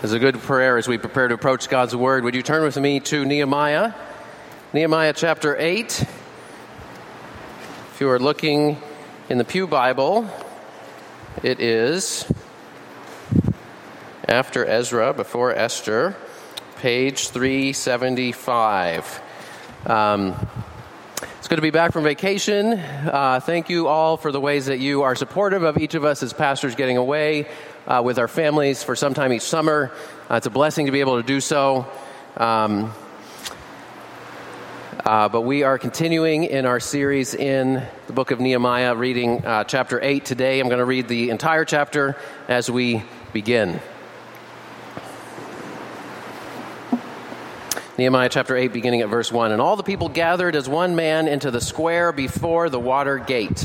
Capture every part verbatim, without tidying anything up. It's a good prayer as we prepare to approach God's Word. Would you turn with me to Nehemiah? Nehemiah chapter eight. If you are looking in the Pew Bible, it is after Ezra, before Esther, page three seventy-five. Um, it's good to be back from vacation. Uh, thank you all for the ways that you are supportive of each of us as pastors getting away Uh, with our families for some time each summer. Uh, it's a blessing to be able to do so. Um, uh, but we are continuing in our series in the book of Nehemiah, reading uh, chapter eight today. I'm going to read the entire chapter as we begin. Nehemiah chapter eight, beginning at verse one. And all the people gathered as one man into the square before the water gate.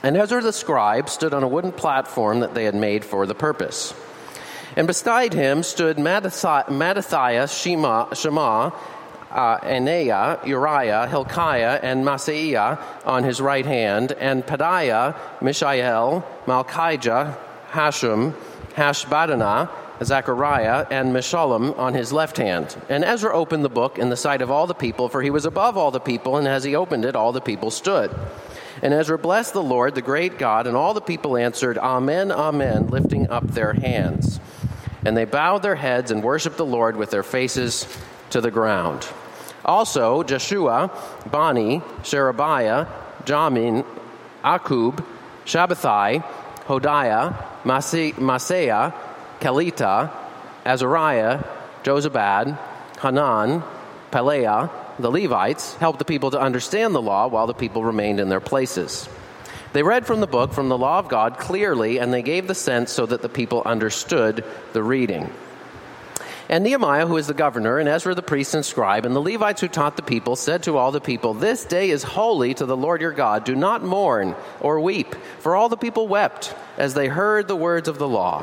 And Ezra the scribe stood on a wooden platform that they had made for the purpose. And beside him stood Mattathiah, Shema, Shema uh, Eneiah, Uriah, Hilkiah, and Masaiah on his right hand, and Padiah, Mishael, Malkijah, Hashum, Hashbadnah, Zechariah, and Mishalem on his left hand. And Ezra opened the book in the sight of all the people, for he was above all the people, and as he opened it, all the people stood. And Ezra blessed the Lord, the great God, and all the people answered, Amen, Amen, lifting up their hands. And they bowed their heads and worshiped the Lord with their faces to the ground. Also, Jeshua, Bani, Sherebiah, Jamin, Akub, Shabbatai, Hodiah, Maseah, Kalita, Azariah, Josabad, Hanan, Peleah, the Levites helped the people to understand the law while the people remained in their places. They read from the book, from the law of God, clearly, and they gave the sense so that the people understood the reading. And Nehemiah, who is the governor, and Ezra the priest and scribe, and the Levites who taught the people, said to all the people, This day is holy to the Lord your God. Do not mourn or weep. For all the people wept as they heard the words of the law.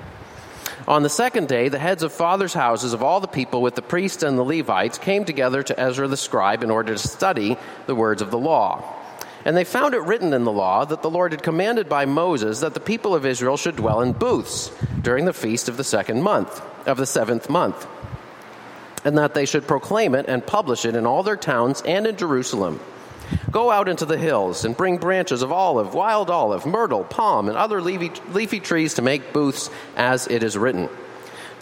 On the second day, the heads of fathers' houses of all the people with the priests and the Levites came together to Ezra the scribe in order to study the words of the law. And they found it written in the law that the Lord had commanded by Moses that the people of Israel should dwell in booths during the feast of the second month, of the seventh month, and that they should proclaim it and publish it in all their towns and in Jerusalem. Go out into the hills and bring branches of olive, wild olive, myrtle, palm, and other leafy, leafy trees to make booths as it is written.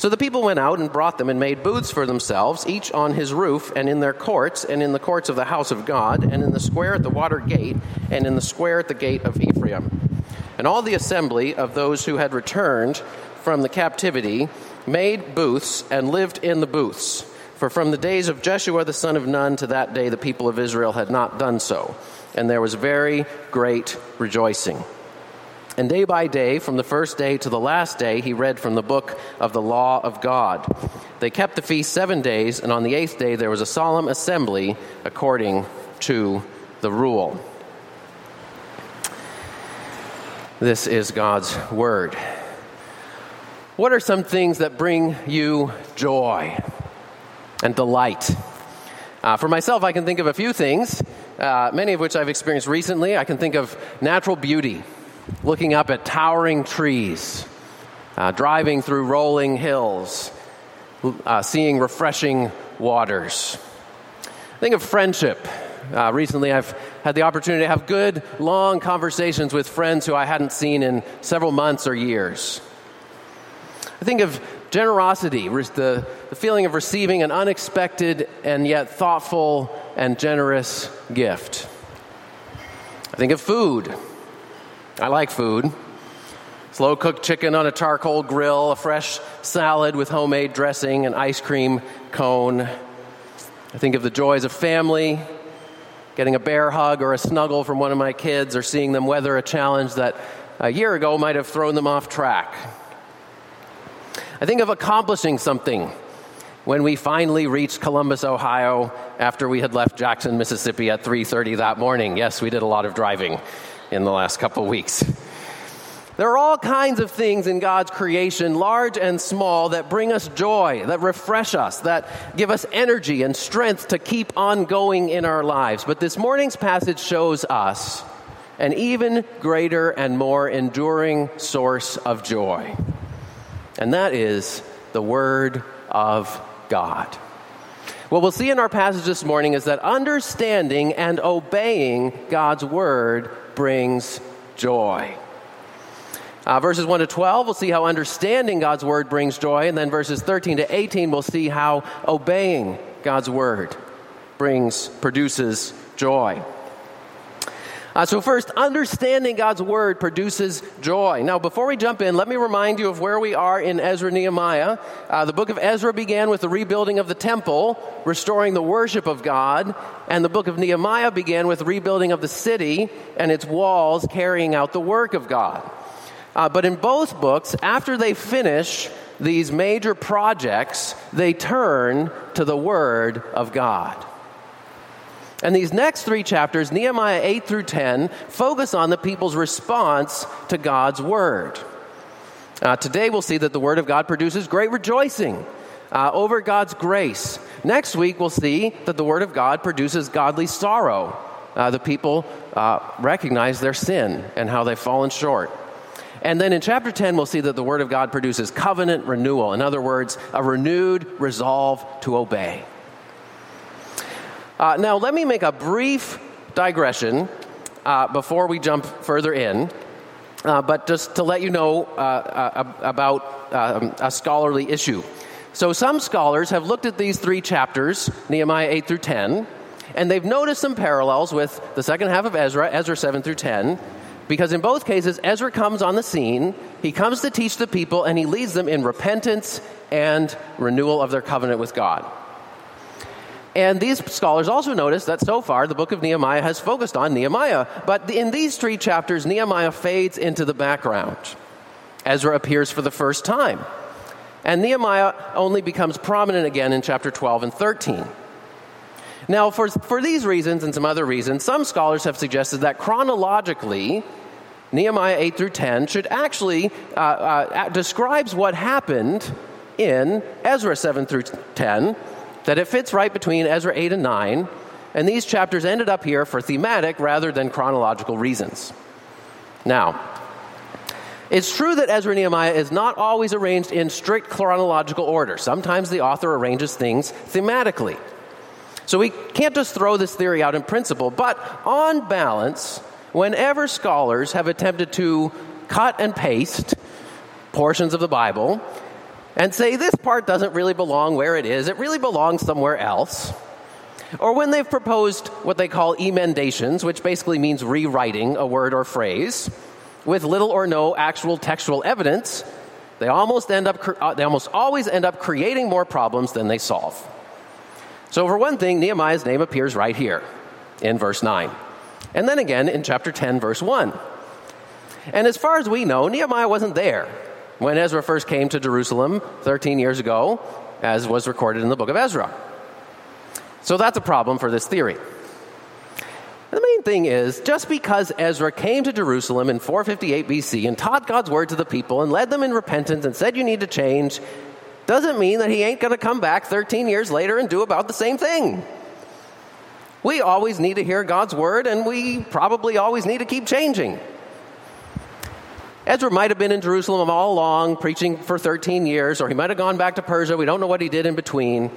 So the people went out and brought them and made booths for themselves, each on his roof and in their courts and in the courts of the house of God and in the square at the water gate and in the square at the gate of Ephraim. And all the assembly of those who had returned from the captivity made booths and lived in the booths. For from the days of Jeshua the son of Nun to that day the people of Israel had not done so, and there was very great rejoicing. And day by day, from the first day to the last day, he read from the book of the law of God. They kept the feast seven days, and on the eighth day there was a solemn assembly according to the rule. This is God's word. What are some things that bring you joy and delight? Uh, for myself, I can think of a few things, uh, many of which I've experienced recently. I can think of natural beauty, looking up at towering trees, uh, driving through rolling hills, uh, seeing refreshing waters. I think of friendship. Uh, recently, I've had the opportunity to have good, long conversations with friends who I hadn't seen in several months or years. I think of generosity, the, the feeling of receiving an unexpected and yet thoughtful and generous gift. I think of food. I like food. Slow-cooked chicken on a charcoal grill, a fresh salad with homemade dressing, an ice cream cone. I think of the joys of family, getting a bear hug or a snuggle from one of my kids, or seeing them weather a challenge that a year ago might have thrown them off track. I think of accomplishing something when we finally reached Columbus, Ohio, after we had left Jackson, Mississippi at three thirty that morning. Yes, we did a lot of driving in the last couple weeks. There are all kinds of things in God's creation, large and small, that bring us joy, that refresh us, that give us energy and strength to keep on going in our lives. But this morning's passage shows us an even greater and more enduring source of joy. And that is the Word of God. What we'll see in our passage this morning is that understanding and obeying God's Word brings joy. Uh, verses one to twelve, we'll see how understanding God's Word brings joy, and then verses thirteen to eighteen, we'll see how obeying God's Word brings, produces joy. Uh, so first, understanding God's Word produces joy. Now, before we jump in, let me remind you of where we are in Ezra-Nehemiah. Uh, the book of Ezra began with the rebuilding of the temple, restoring the worship of God, and the book of Nehemiah began with rebuilding of the city and its walls, carrying out the work of God. Uh, but in both books, after they finish these major projects, they turn to the Word of God. And these next three chapters, Nehemiah eight through ten, focus on the people's response to God's Word. Uh, today we'll see that the Word of God produces great rejoicing uh, over God's grace. Next week we'll see that the Word of God produces godly sorrow. Uh, the people uh, recognize their sin and how they've fallen short. And then in chapter ten, we'll see that the Word of God produces covenant renewal. In other words, a renewed resolve to obey. Uh, now, let me make a brief digression uh, before we jump further in, uh, but just to let you know uh, uh, about uh, a scholarly issue. So some scholars have looked at these three chapters, Nehemiah eight through ten, and they've noticed some parallels with the second half of Ezra, Ezra seven through ten, because in both cases, Ezra comes on the scene, he comes to teach the people, and he leads them in repentance and renewal of their covenant with God. And these scholars also notice that so far, the book of Nehemiah has focused on Nehemiah, but in these three chapters, Nehemiah fades into the background. Ezra appears for the first time, and Nehemiah only becomes prominent again in chapter twelve and thirteen. Now, for, for these reasons and some other reasons, some scholars have suggested that chronologically, Nehemiah eight through ten should actually uh, uh, describes what happened in Ezra seven through ten, that it fits right between Ezra eight and nine, and these chapters ended up here for thematic rather than chronological reasons. Now, it's true that Ezra-Nehemiah is not always arranged in strict chronological order. Sometimes the author arranges things thematically. So we can't just throw this theory out in principle, but on balance, whenever scholars have attempted to cut and paste portions of the Bible and say this part doesn't really belong where it is, it really belongs somewhere else, or when they've proposed what they call emendations, which basically means rewriting a word or phrase with little or no actual textual evidence, they almost end up they almost always end up creating more problems than they solve. So for one thing, Nehemiah's name appears right here in verse nine. And then again in chapter ten, verse one. And as far as we know, Nehemiah wasn't there when Ezra first came to Jerusalem thirteen years ago, as was recorded in the book of Ezra. So that's a problem for this theory. The main thing is, just because Ezra came to Jerusalem in four fifty-eight B C and taught God's word to the people and led them in repentance and said you need to change, doesn't mean that he ain't going to come back thirteen years later and do about the same thing. We always need to hear God's word, and we probably always need to keep changing. Ezra might have been in Jerusalem all along, preaching for thirteen years, or he might have gone back to Persia. We don't know what he did in between.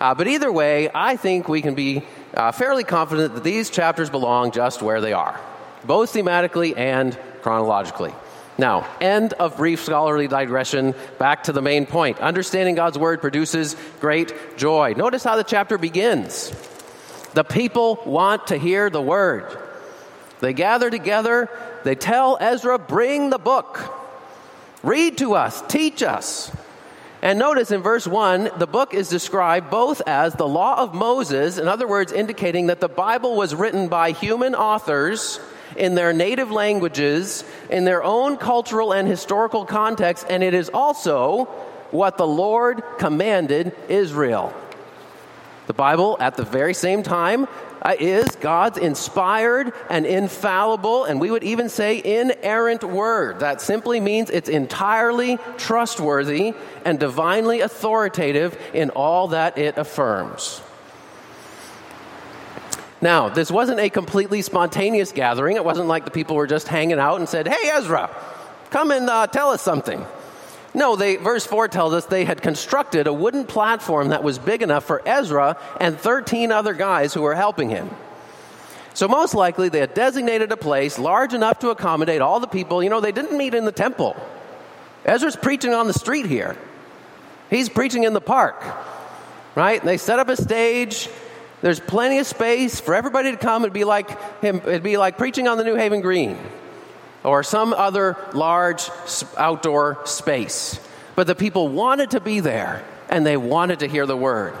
Uh, but either way, I think we can be uh, fairly confident that these chapters belong just where they are, both thematically and chronologically. Now, end of brief scholarly digression, back to the main point. Understanding God's word produces great joy. Notice how the chapter begins. The people want to hear the word. They gather together. They tell Ezra, bring the book. Read to us. Teach us. And notice in verse one, the book is described both as the law of Moses, in other words, indicating that the Bible was written by human authors in their native languages, in their own cultural and historical context, and it is also what the Lord commanded Israel. The Bible, at the very same time, is God's inspired and infallible, and we would even say inerrant word. That simply means it's entirely trustworthy and divinely authoritative in all that it affirms. Now, this wasn't a completely spontaneous gathering. It wasn't like the people were just hanging out and said, hey, Ezra, come and uh, tell us something. No, they, verse four tells us they had constructed a wooden platform that was big enough for Ezra and thirteen other guys who were helping him. So most likely they had designated a place large enough to accommodate all the people. You know, they didn't meet in the temple. Ezra's preaching on the street here. He's preaching in the park, right? And they set up a stage. There's plenty of space for everybody to come. It'd be like him. It'd be like preaching on the New Haven Green, or some other large outdoor space. But the people wanted to be there, and they wanted to hear the word.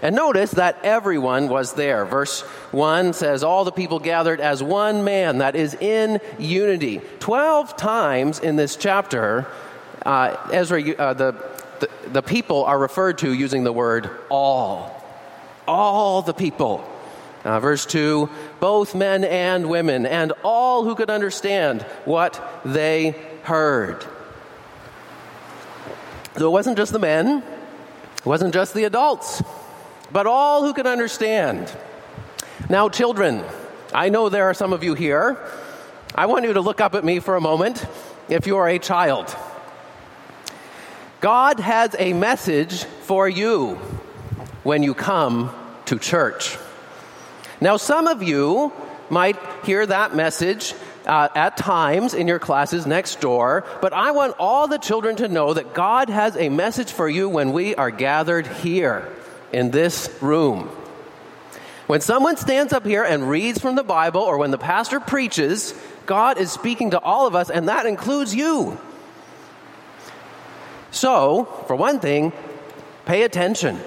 And notice that everyone was there. Verse one says, all the people gathered as one man, that is in unity. Twelve times in this chapter, uh, Ezra, uh, the, the, the people are referred to using the word all. All the people. Uh, verse two, both men and women, and all who could understand what they heard. So it wasn't just the men, it wasn't just the adults, but all who could understand. Now, children, I know there are some of you here. I want you to look up at me for a moment if you are a child. God has a message for you when you come to church. Now, some of you might hear that message uh, at times in your classes next door, but I want all the children to know that God has a message for you when we are gathered here in this room. When someone stands up here and reads from the Bible, or when the pastor preaches, God is speaking to all of us, and that includes you. So, for one thing, pay attention.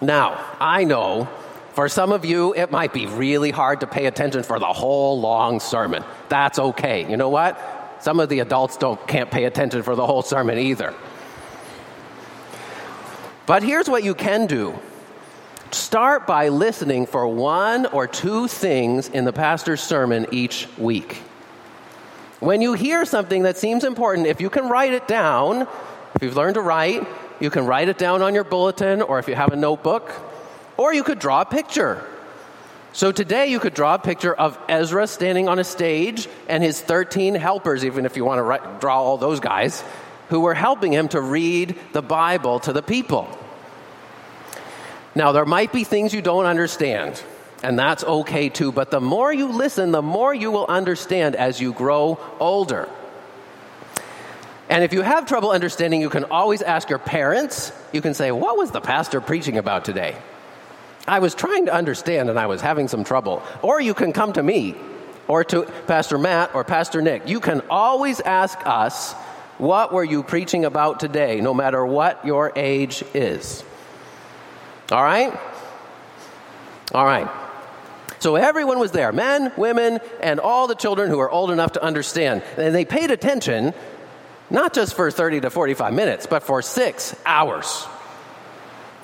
Now, I know for some of you, it might be really hard to pay attention for the whole long sermon. That's okay. You know what? Some of the adults don't can't pay attention for the whole sermon either. But here's what you can do. Start by listening for one or two things in the pastor's sermon each week. When you hear something that seems important, if you can write it down, if you've learned to write, you can write it down on your bulletin, or if you have a notebook, or you could draw a picture. So today you could draw a picture of Ezra standing on a stage and his thirteen helpers, even if you want to write, draw all those guys, who were helping him to read the Bible to the people. Now, there might be things you don't understand, and that's okay too, but the more you listen, the more you will understand as you grow older. And if you have trouble understanding, you can always ask your parents. You can say, what was the pastor preaching about today? I was trying to understand, and I was having some trouble. Or you can come to me, or to Pastor Matt, or Pastor Nick. You can always ask us, what were you preaching about today, no matter what your age is? All right? All right. So everyone was there, men, women, and all the children who were old enough to understand. And they paid attention, not just for thirty to forty-five minutes, but for six hours.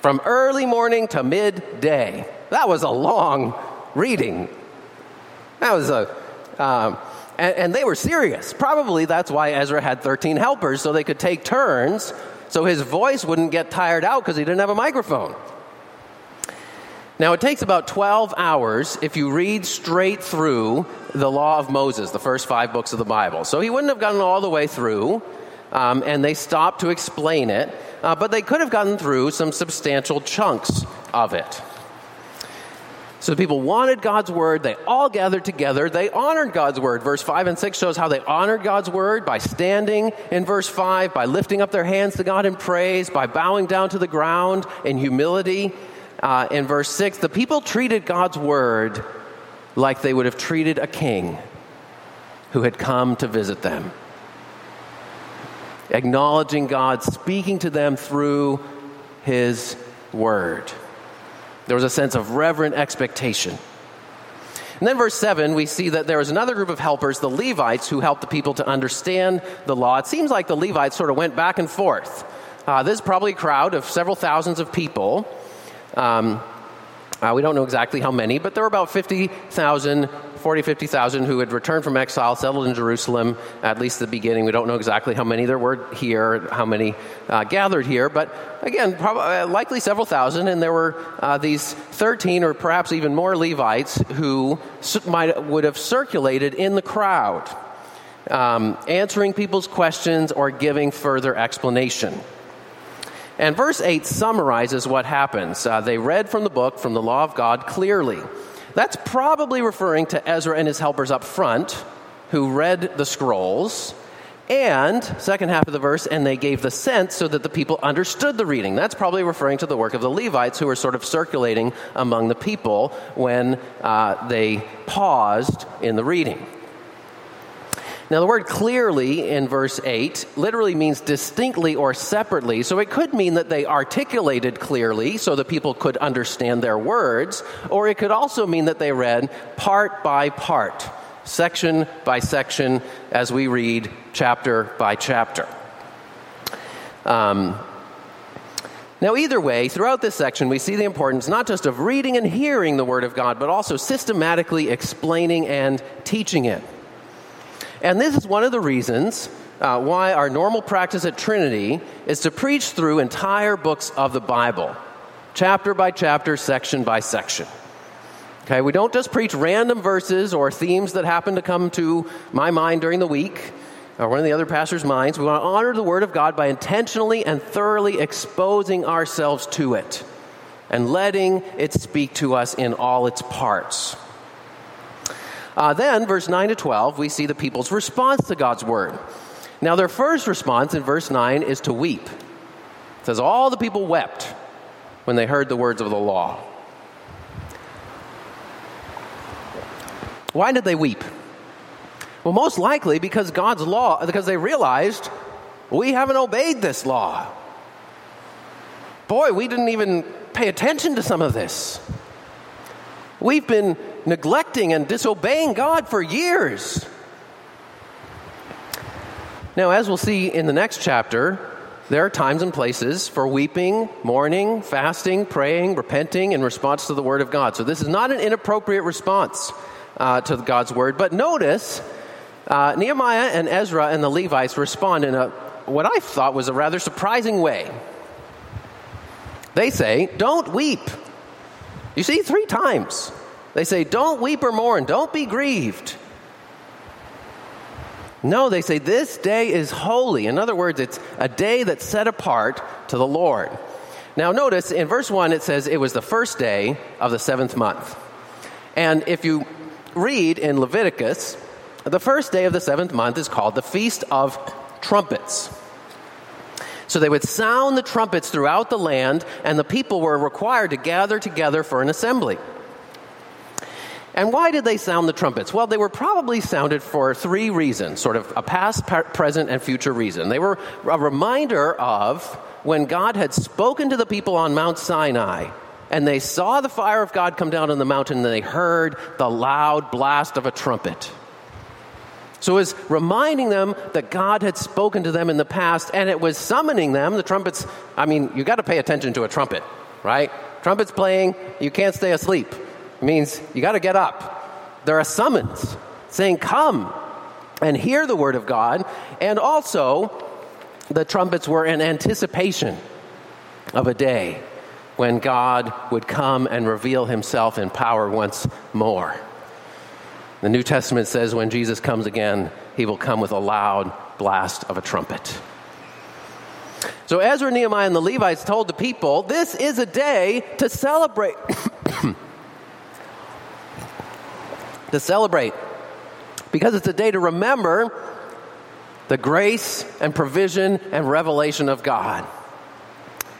From early morning to midday. That was a long reading. That was a, um, and, and they were serious. Probably that's why Ezra had thirteen helpers, so they could take turns, so his voice wouldn't get tired out because he didn't have a microphone. Now, it takes about twelve hours if you read straight through the Law of Moses, the first five books of the Bible. So he wouldn't have gotten all the way through, um, and they stopped to explain it. Uh, but they could have gotten through some substantial chunks of it. So the people wanted God's word. They all gathered together. They honored God's word. Verse five and six shows how they honored God's word by standing in verse five, by lifting up their hands to God in praise, by bowing down to the ground in humility. Uh, in verse six, the people treated God's word like they would have treated a king who had come to visit them. Acknowledging God, speaking to them through his word. There was a sense of reverent expectation. And then verse seven, we see that there was another group of helpers, the Levites, who helped the people to understand the law. It seems like the Levites sort of went back and forth. Uh, this is probably a crowd of several thousands of people. Um, uh, we don't know exactly how many, but there were about fifty thousand, forty, fifty thousand who had returned from exile, settled in Jerusalem, at least at the beginning. We don't know exactly how many there were here, how many uh, gathered here, but again, probably, likely several thousand, and there were uh, these thirteen or perhaps even more Levites who might would have circulated in the crowd, um, answering people's questions or giving further explanation. And verse eight summarizes what happens. Uh, they read from the book, from the law of God, clearly. That's probably referring to Ezra and his helpers up front, who read the scrolls, and, second half of the verse, and they gave the sense so that the people understood the reading. That's probably referring to the work of the Levites, who were sort of circulating among the people when uh, they paused in the reading. Now, the word clearly in verse eight literally means distinctly or separately, so it could mean that they articulated clearly so that people could understand their words, or it could also mean that they read part by part, section by section, as we read chapter by chapter. Um, now, either way, throughout this section, we see the importance not just of reading and hearing the Word of God, but also systematically explaining and teaching it. And this is one of the reasons uh, why our normal practice at Trinity is to preach through entire books of the Bible, chapter by chapter, section by section. Okay, we don't just preach random verses or themes that happen to come to my mind during the week or one of the other pastors' minds. We want to honor the Word of God by intentionally and thoroughly exposing ourselves to it and letting it speak to us in all its parts. Uh, then, verse nine to twelve, we see the people's response to God's word. Now, their first response in verse nine is to weep. It says, all the people wept when they heard the words of the law. Why did they weep? Well, most likely because God's law, because they realized, we haven't obeyed this law. Boy, we didn't even pay attention to some of this. We've been neglecting and disobeying God for years. Now, as we'll see in the next chapter, there are times and places for weeping, mourning, fasting, praying, repenting in response to the Word of God. So this is not an inappropriate response uh, to God's Word. But notice, uh, Nehemiah and Ezra and the Levites respond in a what I thought was a rather surprising way. They say, don't weep. You see, three times. They say, don't weep or mourn. Don't be grieved. No, they say, this day is holy. In other words, it's a day that's set apart to the Lord. Now, notice in verse one, it says it was the first day of the seventh month. And if you read in Leviticus, the first day of the seventh month is called the Feast of Trumpets. So they would sound the trumpets throughout the land, and the people were required to gather together for an assembly. And why did they sound the trumpets? Well, they were probably sounded for three reasons, sort of a past, present, and future reason. They were a reminder of when God had spoken to the people on Mount Sinai, and they saw the fire of God come down on the mountain, and they heard the loud blast of a trumpet. So it was reminding them that God had spoken to them in the past, and it was summoning them. The trumpets, I mean, you got to pay attention to a trumpet, right? Trumpets playing, you can't stay asleep. Means you got to get up. There are summons saying, come and hear the word of God. And also, the trumpets were in anticipation of a day when God would come and reveal himself in power once more. The New Testament says when Jesus comes again, he will come with a loud blast of a trumpet. So Ezra, Nehemiah, and the Levites told the people, this is a day to celebrate to celebrate, because it's a day to remember the grace and provision and revelation of God.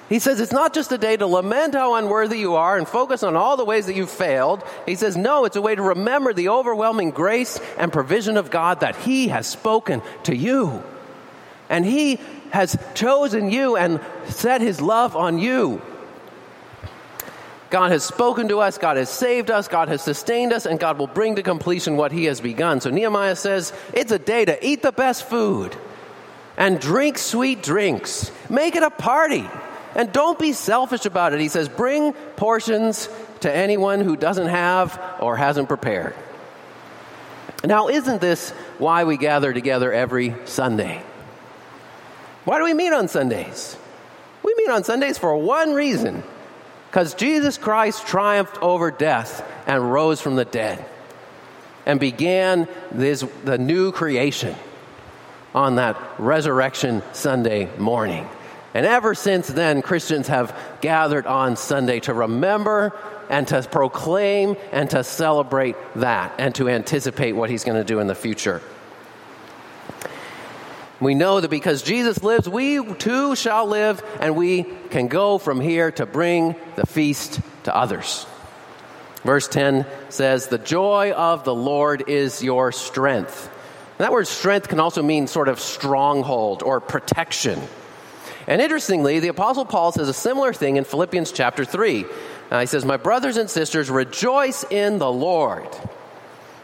He says it's not just a day to lament how unworthy you are and focus on all the ways that you've failed. He says, no, it's a way to remember the overwhelming grace and provision of God that he has spoken to you. And he has chosen you and set his love on you. God has spoken to us, God has saved us, God has sustained us, and God will bring to completion what he has begun. So Nehemiah says, it's a day to eat the best food and drink sweet drinks. Make it a party. And don't be selfish about it. He says, bring portions to anyone who doesn't have or hasn't prepared. Now, isn't this why we gather together every Sunday? Why do we meet on Sundays? We meet on Sundays for one reason. Because Jesus Christ triumphed over death and rose from the dead and began this, the new creation on that resurrection Sunday morning. And ever since then, Christians have gathered on Sunday to remember and to proclaim and to celebrate that and to anticipate what he's going to do in the future. We know that because Jesus lives, we too shall live, and we can go from here to bring the feast to others. Verse ten says, the joy of the Lord is your strength. And that word strength can also mean sort of stronghold or protection. And interestingly, the Apostle Paul says a similar thing in Philippians chapter three. Uh, he says, my brothers and sisters, rejoice in the Lord.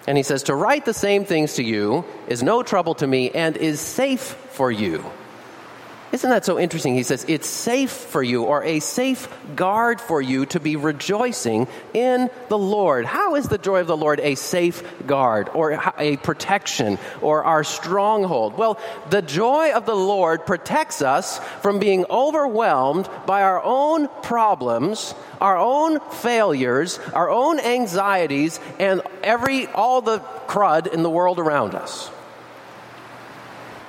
And he says, to write the same things to you is no trouble to me and is safe for you. Isn't that so interesting? He says, it's safe for you, or a safeguard for you, to be rejoicing in the Lord. How is the joy of the Lord a safeguard or a protection or our stronghold? Well, the joy of the Lord protects us from being overwhelmed by our own problems, our own failures, our own anxieties, and every all the crud in the world around us.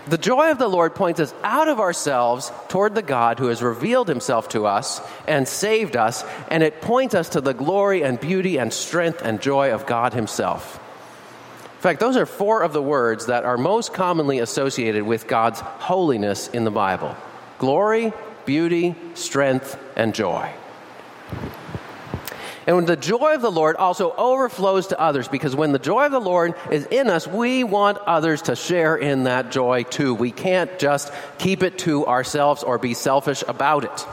The joy of the Lord points us out of ourselves toward the God who has revealed himself to us and saved us, and it points us to the glory and beauty and strength and joy of God himself. In fact, those are four of the words that are most commonly associated with God's holiness in the Bible: glory, beauty, strength, and joy. And when the joy of the Lord also overflows to others, because when the joy of the Lord is in us, we want others to share in that joy too. We can't just keep it to ourselves or be selfish about it.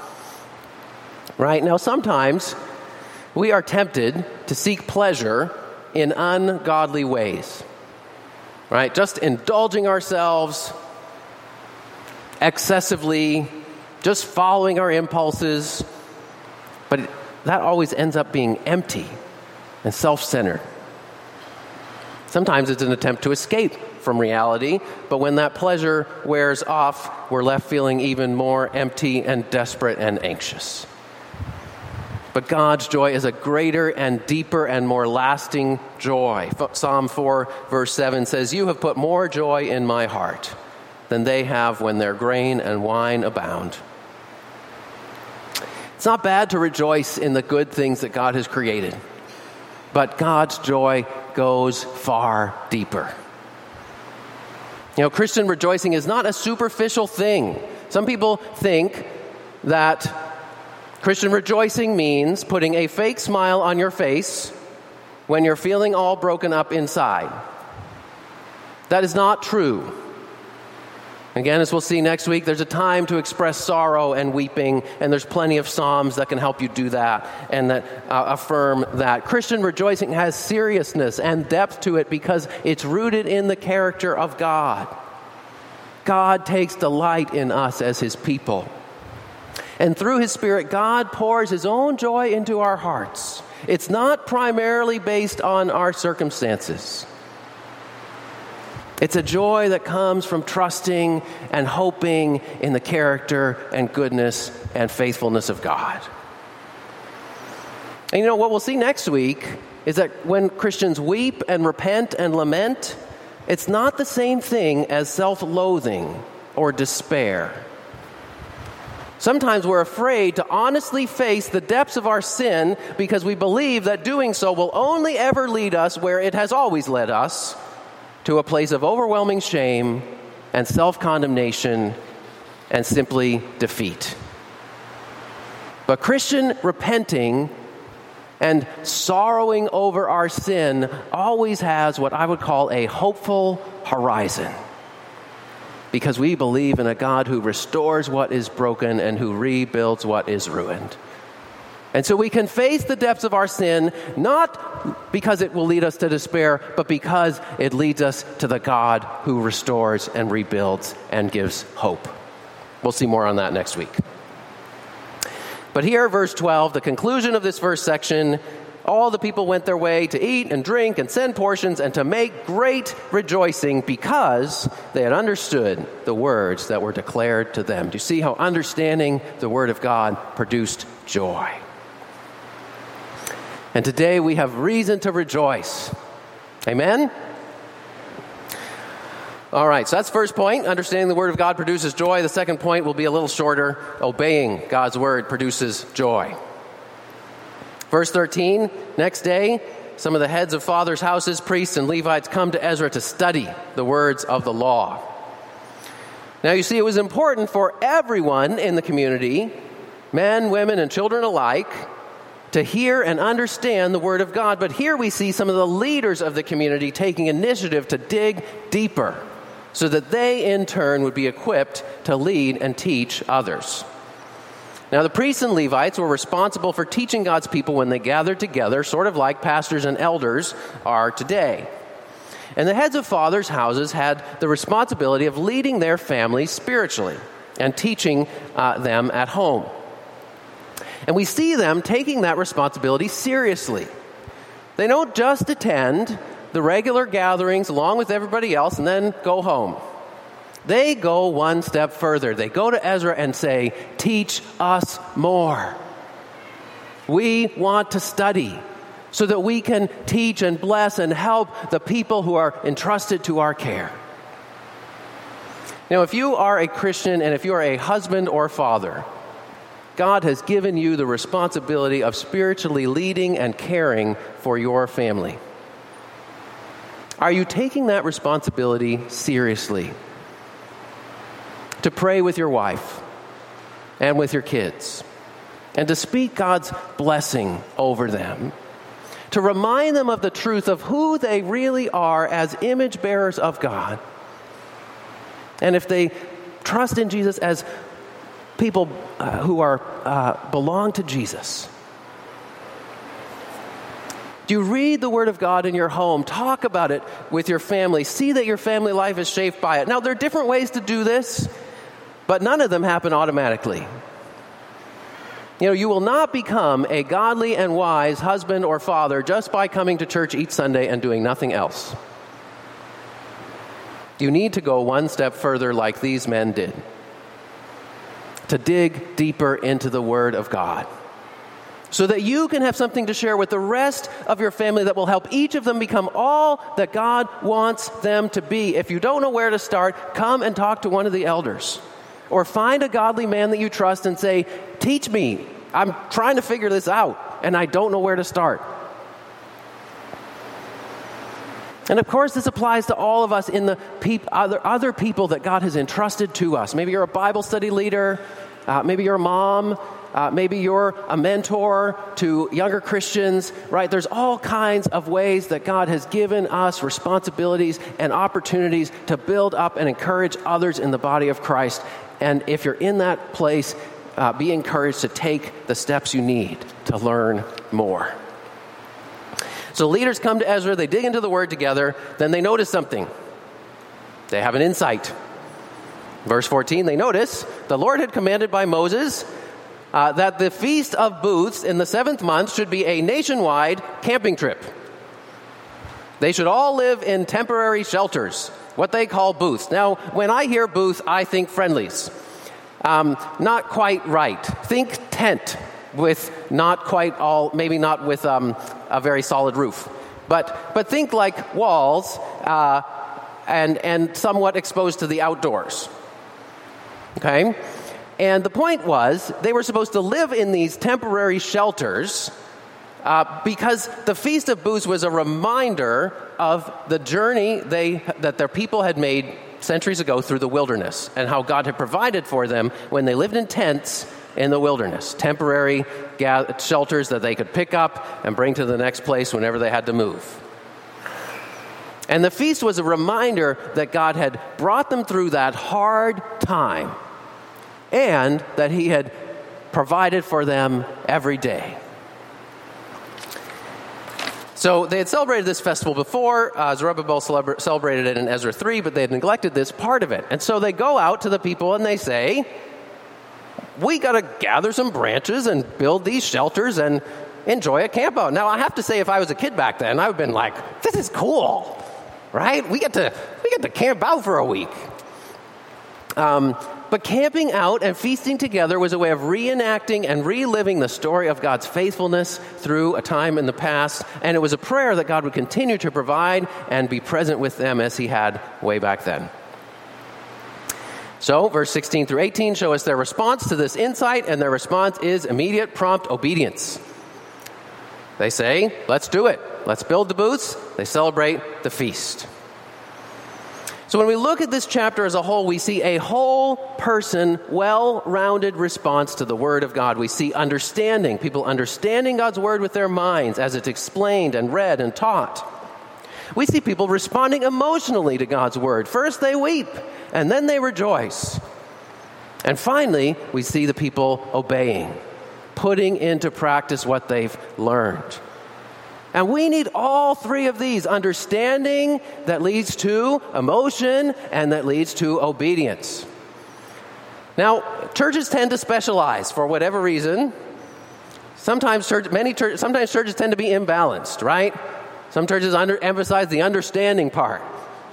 Right? Now, sometimes we are tempted to seek pleasure in ungodly ways. Right? Just indulging ourselves excessively, just following our impulses. But it, that always ends up being empty and self-centered. Sometimes it's an attempt to escape from reality, but when that pleasure wears off, we're left feeling even more empty and desperate and anxious. But God's joy is a greater and deeper and more lasting joy. Psalm four, verse seven says, you have put more joy in my heart than they have when their grain and wine abound. It's not bad to rejoice in the good things that God has created, but God's joy goes far deeper. You know, Christian rejoicing is not a superficial thing. Some people think that Christian rejoicing means putting a fake smile on your face when you're feeling all broken up inside. That is not true. Again, as we'll see next week, there's a time to express sorrow and weeping, and there's plenty of Psalms that can help you do that and that uh, affirm that. Christian rejoicing has seriousness and depth to it because it's rooted in the character of God. God takes delight in us as his people. And through his Spirit, God pours his own joy into our hearts. It's not primarily based on our circumstances. It's a joy that comes from trusting and hoping in the character and goodness and faithfulness of God. And you know, what we'll see next week is that when Christians weep and repent and lament, it's not the same thing as self-loathing or despair. Sometimes we're afraid to honestly face the depths of our sin because we believe that doing so will only ever lead us where it has always led us, to a place of overwhelming shame and self-condemnation and simply defeat. But Christian repenting and sorrowing over our sin always has what I would call a hopeful horizon, because we believe in a God who restores what is broken and who rebuilds what is ruined. And so we can face the depths of our sin, not because it will lead us to despair, but because it leads us to the God who restores and rebuilds and gives hope. We'll see more on that next week. But here, verse twelve, the conclusion of this first section, all the people went their way to eat and drink and send portions and to make great rejoicing because they had understood the words that were declared to them. Do you see how understanding the word of God produced joy? And today we have reason to rejoice. Amen? All right, so that's the first point. Understanding the word of God produces joy. The second point will be a little shorter. Obeying God's word produces joy. Verse thirteen, next day, some of the heads of fathers' houses, priests and Levites, come to Ezra to study the words of the law. Now you see, it was important for everyone in the community, men, women, and children alike, to hear and understand the word of God. But here we see some of the leaders of the community taking initiative to dig deeper so that they in turn would be equipped to lead and teach others. Now, the priests and Levites were responsible for teaching God's people when they gathered together, sort of like pastors and elders are today. And the heads of fathers' houses had the responsibility of leading their families spiritually and teaching uh, them at home. And we see them taking that responsibility seriously. They don't just attend the regular gatherings along with everybody else and then go home. They go one step further. They go to Ezra and say, teach us more. We want to study so that we can teach and bless and help the people who are entrusted to our care. Now, if you are a Christian and if you are a husband or father, God has given you the responsibility of spiritually leading and caring for your family. Are you taking that responsibility seriously? To pray with your wife and with your kids, and to speak God's blessing over them, to remind them of the truth of who they really are as image bearers of God. And if they trust in Jesus as people uh, who are uh, belong to Jesus. Do you read the Word of God in your home? Talk about it with your family. See that your family life is shaped by it. Now, there are different ways to do this, but none of them happen automatically. You know, you will not become a godly and wise husband or father just by coming to church each Sunday and doing nothing else. You need to go one step further like these men did, to dig deeper into the Word of God so that you can have something to share with the rest of your family that will help each of them become all that God wants them to be. If you don't know where to start, come and talk to one of the elders. Or find a godly man that you trust and say, teach me. I'm trying to figure this out, and I don't know where to start. And of course, this applies to all of us in the peop- other, other people that God has entrusted to us. Maybe you're a Bible study leader. Uh, maybe you're a mom. Uh, maybe you're a mentor to younger Christians, right? There's all kinds of ways that God has given us responsibilities and opportunities to build up and encourage others in the body of Christ. And if you're in that place, uh, be encouraged to take the steps you need to learn more. So leaders come to Ezra, they dig into the word together, then they notice something. They have an insight. Verse fourteen, they notice, the Lord had commanded by Moses uh, that the Feast of Booths in the seventh month should be a nationwide camping trip. They should all live in temporary shelters, what they call booths. Now, when I hear booth, I think friendlies. Um, not quite right. Think tent. With not quite all, maybe not with um, a very solid roof, but but think like walls uh, and and somewhat exposed to the outdoors. Okay, And the point was, they were supposed to live in these temporary shelters uh, because the Feast of Booths was a reminder of the journey they that their people had made centuries ago through the wilderness and how God had provided for them when they lived in tents in the wilderness, temporary ga- shelters that they could pick up and bring to the next place whenever they had to move. And the feast was a reminder that God had brought them through that hard time and that he had provided for them every day. So they had celebrated this festival before. Uh, Zerubbabel celebra- celebrated it in Ezra three, but they had neglected this part of it. And so they go out to the people and they say, we got to gather some branches and build these shelters and enjoy a camp out. Now, I have to say, if I was a kid back then, I would have been like, this is cool, right? We get to we get to camp out for a week. Um, but camping out and feasting together was a way of reenacting and reliving the story of God's faithfulness through a time in the past, and it was a prayer that God would continue to provide and be present with them as he had way back then. So, verse sixteen through eighteen show us their response to this insight, and their response is immediate, prompt obedience. They say, let's do it. Let's build the booths. They celebrate the feast. So when we look at this chapter as a whole, we see a whole person, well-rounded response to the Word of God. We see understanding, people understanding God's Word with their minds as it's explained and read and taught. We see people responding emotionally to God's Word. First they weep, and then they rejoice. And finally, we see the people obeying, putting into practice what they've learned. And we need all three of these: understanding that leads to emotion and that leads to obedience. Now, churches tend to specialize for whatever reason. Sometimes church, many church, sometimes churches tend to be imbalanced, right? Some churches under, emphasize the understanding part.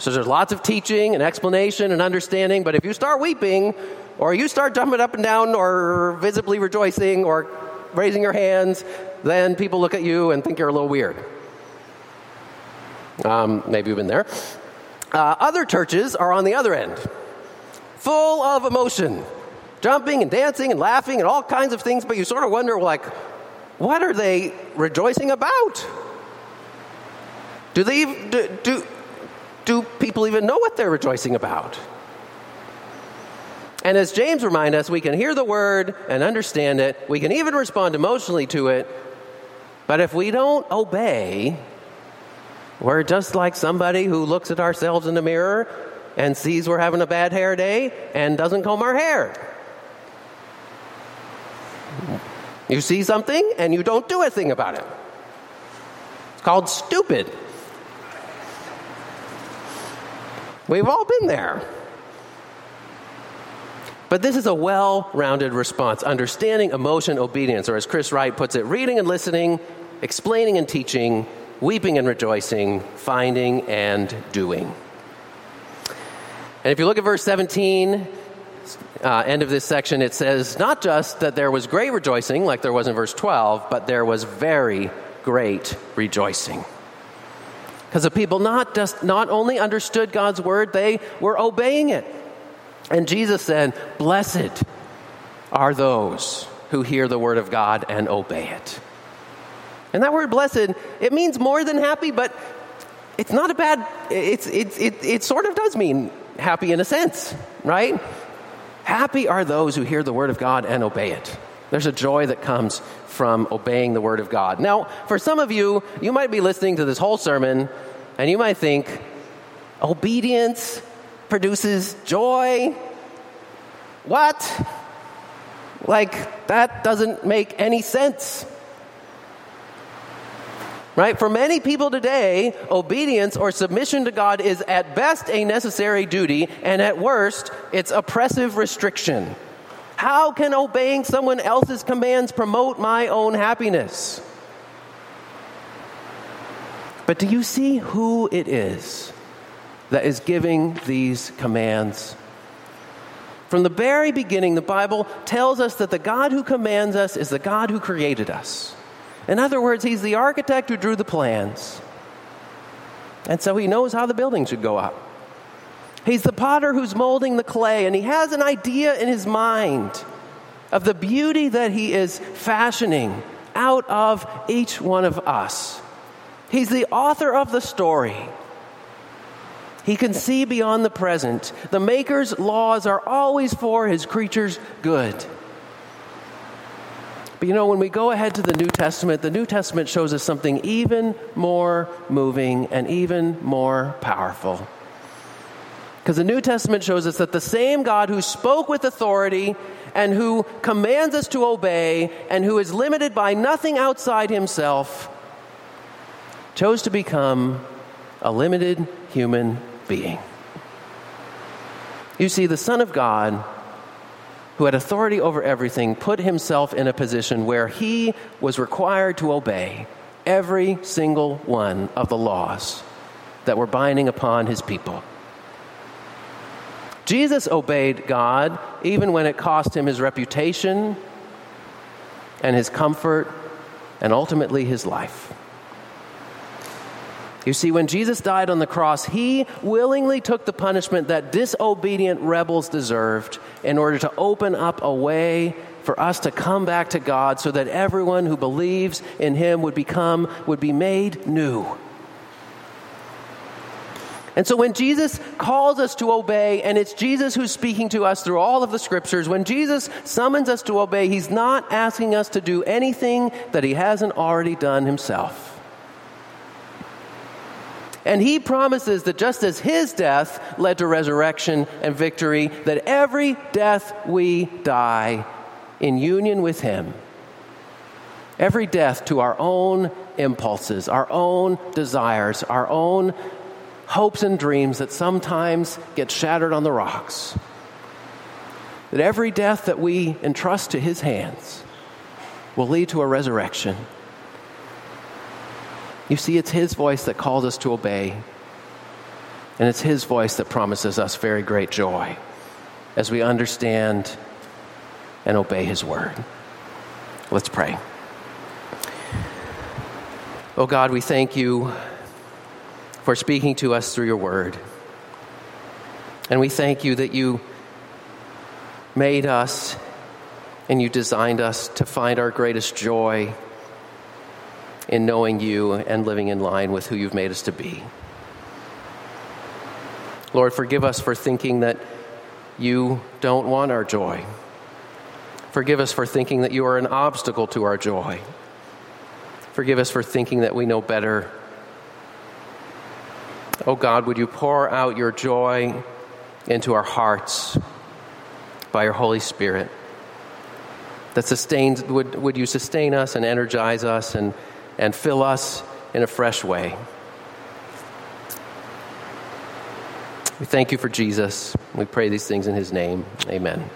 So there's lots of teaching and explanation and understanding, but if you start weeping, or you start jumping up and down, or visibly rejoicing, or raising your hands, then people look at you and think you're a little weird. Um, maybe you've been there. Uh, other churches are on the other end, full of emotion, jumping and dancing and laughing and all kinds of things, but you sort of wonder, like, what are they rejoicing about? Do they do do, do people even know what they're rejoicing about? And as James reminds us, we can hear the word and understand it. We can even respond emotionally to it. But if we don't obey, we're just like somebody who looks at ourselves in the mirror and sees we're having a bad hair day and doesn't comb our hair. You see something and you don't do a thing about it. It's called stupid. We've all been there. But this is a well-rounded response: understanding, emotion, obedience, or as Chris Wright puts it, reading and listening, explaining and teaching, weeping and rejoicing, finding and doing. And if you look at verse seventeen, uh, end of this section, it says not just that there was great rejoicing, like there was in verse twelve, but there was very great rejoicing. Because the people not just not only understood God's word, they were obeying it. And Jesus said, blessed are those who hear the word of God and obey it. And that word blessed, it means more than happy, but it's not a bad, it's, it, it, it sort of does mean happy in a sense, right? Happy are those who hear the word of God and obey it. There's a joy that comes from obeying the word of God. Now, for some of you, you might be listening to this whole sermon and you might think, obedience produces joy. What? Like, that doesn't make any sense. Right? For many people today, obedience or submission to God is at best a necessary duty, and at worst, it's oppressive restriction. How can obeying someone else's commands promote my own happiness? But do you see who it is that is giving these commands? From the very beginning, the Bible tells us that the God who commands us is the God who created us. In other words, he's the architect who drew the plans. And so he knows how the building should go up. He's the potter who's molding the clay, and he has an idea in his mind. of the beauty that he is fashioning out of each one of us. He's the author of the story. He can see beyond the present. The Maker's laws are always for his creatures' good. But you know, when we go ahead to the New Testament, the New Testament shows us something even more moving and even more powerful. Because the New Testament shows us that the same God who spoke with authority and who commands us to obey and who is limited by nothing outside himself chose to become a limited human being. You see, the Son of God, who had authority over everything, put himself in a position where he was required to obey every single one of the laws that were binding upon his people. Jesus obeyed God even when it cost him his reputation and his comfort and ultimately his life. You see, when Jesus died on the cross, he willingly took the punishment that disobedient rebels deserved in order to open up a way for us to come back to God so that everyone who believes in him would become, would be made new. And so when Jesus calls us to obey, and it's Jesus who's speaking to us through all of the scriptures, when Jesus summons us to obey, he's not asking us to do anything that he hasn't already done himself. And he promises that just as his death led to resurrection and victory, that every death we die in union with him, every death to our own impulses, our own desires, our own hopes and dreams that sometimes get shattered on the rocks, that every death that we entrust to his hands will lead to a resurrection. You see, it's his voice that calls us to obey, and it's his voice that promises us very great joy as we understand and obey his word. Let's pray. Oh God, we thank you for speaking to us through your word. And we thank you that you made us and you designed us to find our greatest joy in knowing you and living in line with who you've made us to be. Lord, forgive us for thinking that you don't want our joy. Forgive us for thinking that you are an obstacle to our joy. Forgive us for thinking that we know better. Oh God, would you pour out your joy into our hearts by your Holy Spirit that sustains, would, would you sustain us and energize us and, and fill us in a fresh way. We thank you for Jesus. We pray these things in his name. Amen.